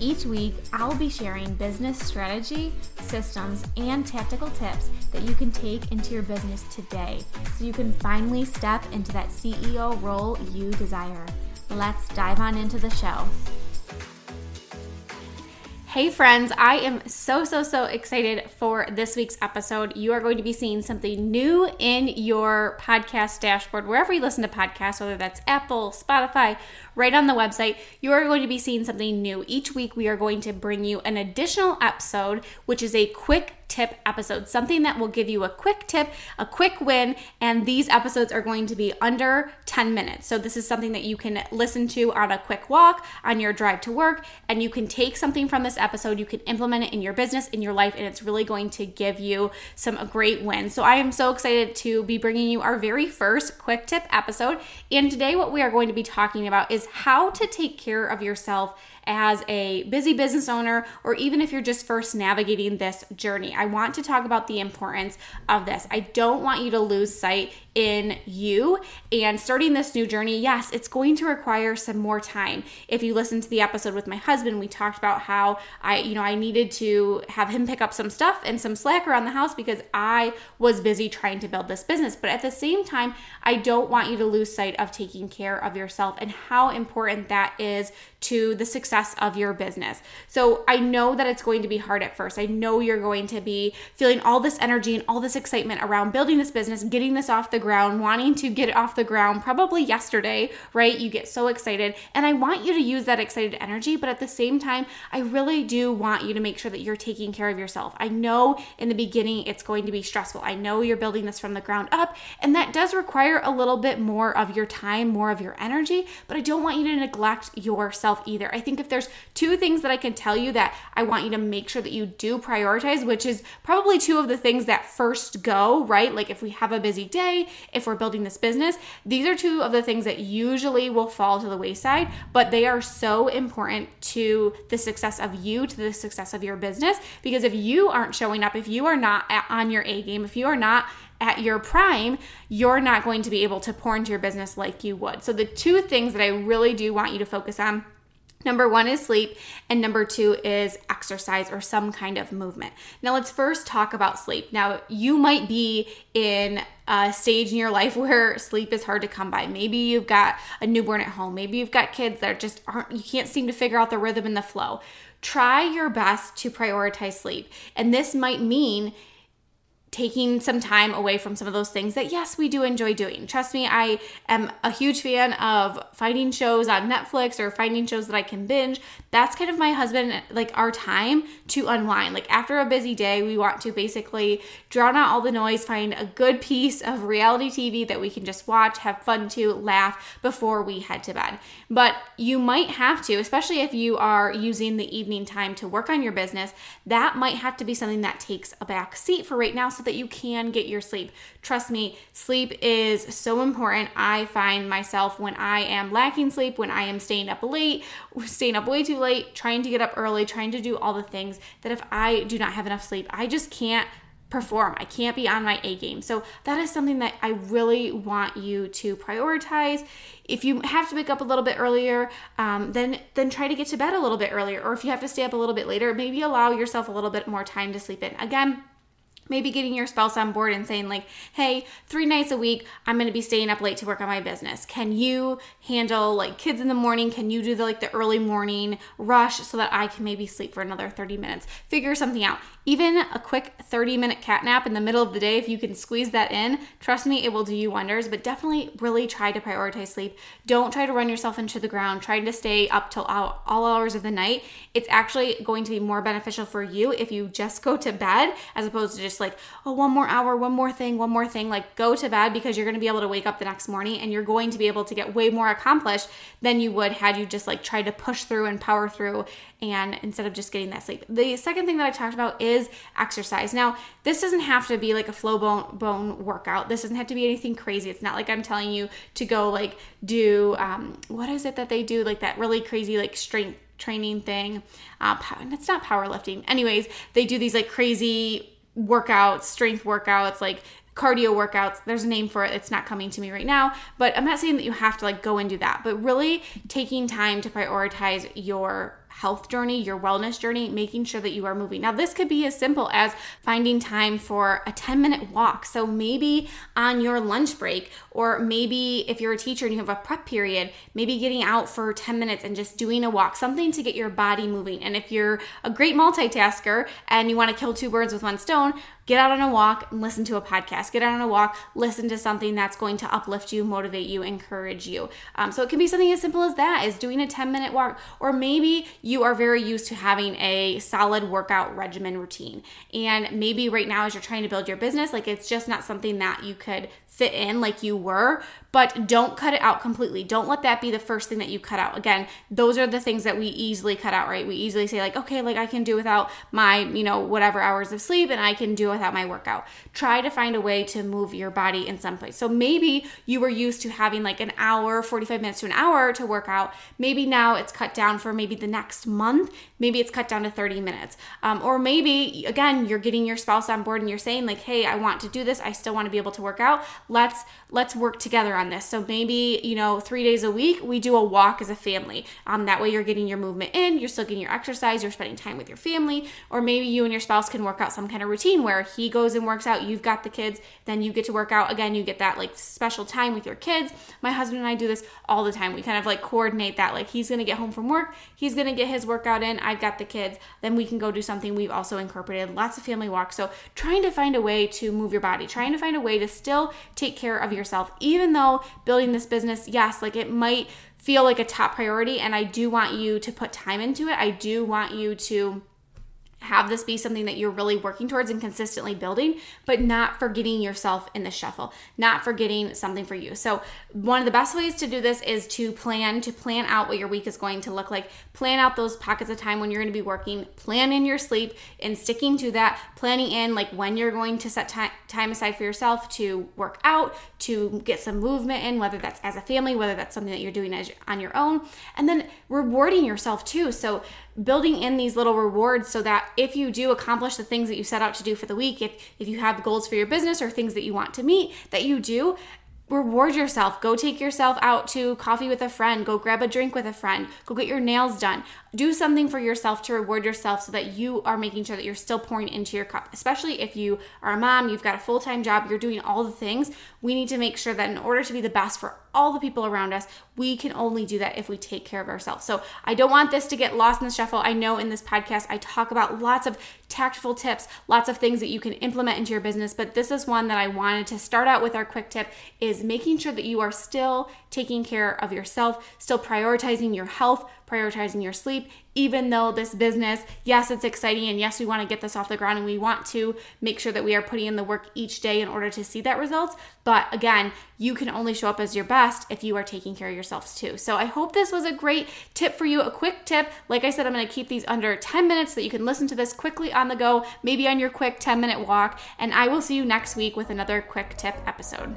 Each week, I'll be sharing business strategy, systems, and tactical tips that you can take into your business today so you can finally step into that CEO role you desire. Let's dive on into the show. Hey friends, I am so excited for this week's episode. You are going to be seeing something new in your podcast dashboard, wherever you listen to podcasts, whether that's Apple, Spotify, right on the website, you are going to be seeing something new. Each week we are going to bring you an additional episode, which is a quick tip episode, something that will give you a quick tip, a quick win, and these episodes are going to be under 10 minutes. So this is something that you can listen to on a quick walk, on your drive to work, and you can take something from this episode, you can implement it in your business, in your life, and it's really going to give you some great wins. So I am so excited to be bringing you our very first quick tip episode, and today what we are going to be talking about is how to take care of yourself as a busy business owner, or even if you're just first navigating this journey. I want to talk about the importance of this. I don't want you to lose sight in you, and starting this new journey, yes, it's going to require some more time. If you listen to the episode with my husband, we talked about how I needed to have him pick up some stuff and some slack around the house because I was busy trying to build this business. But at the same time, I don't want you to lose sight of taking care of yourself and how important that is to the success of your business. So I know that it's going to be hard at first. I know you're going to be feeling all this energy and all this excitement around building this business, getting this off the ground, wanting to get it off the ground probably yesterday, right? You get so excited, and I want you to use that excited energy, but at the same time, I really do want you to make sure that you're taking care of yourself. I know in the beginning it's going to be stressful. I know you're building this from the ground up, and that does require a little bit more of your time, more of your energy, but I don't want you to neglect yourself either. I think if there's two things that I can tell you that I want you to make sure that you do prioritize, which is probably two of the things that first go, right? Like if we have a busy day, if we're building this business, these are two of the things that usually will fall to the wayside, but they are so important to the success of you, to the success of your business, because if you aren't showing up, if you are not on your A game, if you are not at your prime, you're not going to be able to pour into your business like you would. So the two things that I really do want you to focus on, number one is sleep, and number two is exercise or some kind of movement. Now let's first talk about sleep. Now you might be in a stage in your life where sleep is hard to come by. Maybe you've got a newborn at home. Maybe you've got kids that just aren't, you can't seem to figure out the rhythm and the flow. Try your best to prioritize sleep. And this might mean taking some time away from some of those things that, yes, we do enjoy doing. Trust me, I am a huge fan of finding shows on Netflix or finding shows that I can binge. That's kind of my husband, like our time to unwind. Like after a busy day, we want to basically drown out all the noise, find a good piece of reality TV that we can just watch, have fun to, laugh before we head to bed. But you might have to, especially if you are using the evening time to work on your business, that might have to be something that takes a back seat for right now, so that you can get your sleep. Trust me, sleep is so important. I find myself when I am lacking sleep, when I am staying up late, staying up way too late, trying to get up early, trying to do all the things, that if I do not have enough sleep, I just can't perform. I can't be on my A game. So that is something that I really want you to prioritize. If you have to wake up a little bit earlier, then try to get to bed a little bit earlier. Or if you have to stay up a little bit later, maybe allow yourself a little bit more time to sleep in. Again, Maybe getting your spouse on board and saying like, hey, 3 nights a week, I'm going to be staying up late to work on my business. Can you handle like kids in the morning? Can you do the early morning rush so that I can maybe sleep for another 30 minutes? Figure something out. Even a quick 30-minute cat nap in the middle of the day, if you can squeeze that in, trust me, it will do you wonders. But definitely really try to prioritize sleep. Don't try to run yourself into the ground trying to stay up till all hours of the night. It's actually going to be more beneficial for you if you just go to bed as opposed to just like, oh, one more hour, one more thing, like go to bed, because you're going to be able to wake up the next morning and you're going to be able to get way more accomplished than you would had you just like tried to push through and power through, and instead of just getting that sleep. The second thing that I talked about is exercise. Now, this doesn't have to be like a flow bone workout. This doesn't have to be anything crazy. It's not like I'm telling you to go like do, what is it that they do? Like that really crazy like strength training thing. And it's not powerlifting. Anyways, they do these like crazy workouts, strength workouts, like cardio workouts. There's a name for it. It's not coming to me right now, but I'm not saying that you have to like go and do that, but really taking time to prioritize your health journey, your wellness journey, making sure that you are moving. Now, this could be as simple as finding time for a 10-minute walk. So maybe on your lunch break, or maybe if you're a teacher and you have a prep period, maybe getting out for 10 minutes and just doing a walk, something to get your body moving. And if you're a great multitasker and you want to kill 2 birds with 1 stone, get out on a walk and listen to a podcast. Get out on a walk, listen to something that's going to uplift you, motivate you, encourage you. So it can be something as simple as that, is doing a 10-minute walk. Or maybe you are very used to having a solid workout regimen routine. And maybe right now as you're trying to build your business, like it's just not something that you could fit in like you were, but don't cut it out completely. Don't let that be the first thing that you cut out. Again, those are the things that we easily cut out, right? We easily say like, okay, like I can do without my, whatever hours of sleep, and I can do without my workout. Try to find a way to move your body in some place. So maybe you were used to having like an hour, 45 minutes to an hour to work out. Maybe now it's cut down for maybe the next month, maybe it's cut down to 30 minutes. Or maybe, again, you're getting your spouse on board and you're saying like, hey, I want to do this. I still want to be able to work out. Let's work together on this. So maybe, 3 days a week, we do a walk as a family. That way you're getting your movement in, you're still getting your exercise, you're spending time with your family. Or maybe you and your spouse can work out some kind of routine where he goes and works out, you've got the kids, then you get to work out. Again, you get that like special time with your kids. My husband and I do this all the time. We kind of like coordinate that. Like he's going to get home from work, he's going to get his workout in, I've got the kids, then we can go do something. We've also incorporated lots of family walks. So trying to find a way to move your body, trying to find a way to still take care of yourself, even though building this business, yes, like it might feel like a top priority, and I do want you to put time into it. I do want you to have this be something that you're really working towards and consistently building, but not forgetting yourself in the shuffle, not forgetting something for you. So one of the best ways to do this is to plan out what your week is going to look like, plan out those pockets of time when you're going to be working, plan in your sleep and sticking to that, planning in like when you're going to set time aside for yourself to work out, to get some movement in, whether that's as a family, whether that's something that you're doing on your own, and then rewarding yourself too. So building in these little rewards so that if you do accomplish the things that you set out to do for the week, if you have goals for your business or things that you want to meet that you do, reward yourself. Go take yourself out to coffee with a friend. Go grab a drink with a friend. Go get your nails done. Do something for yourself to reward yourself so that you are making sure that you're still pouring into your cup, especially if you are a mom, you've got a full-time job, you're doing all the things. We need to make sure that in order to be the best for all the people around us, we can only do that if we take care of ourselves. So I don't want this to get lost in the shuffle. I know in this podcast, I talk about lots of tactful tips, lots of things that you can implement into your business, but this is one that I wanted to start out with. Our quick tip is making sure that you are still taking care of yourself, still prioritizing your health, prioritizing your sleep, even though this business, yes, it's exciting, and yes, we want to get this off the ground, and we want to make sure that we are putting in the work each day in order to see that results. But again, you can only show up as your best if you are taking care of yourselves too. So I hope this was a great tip for you, a quick tip. Like I said, I'm going to keep these under 10 minutes so that you can listen to this quickly on the go, maybe on your quick 10-minute walk, and I will see you next week with another quick tip episode.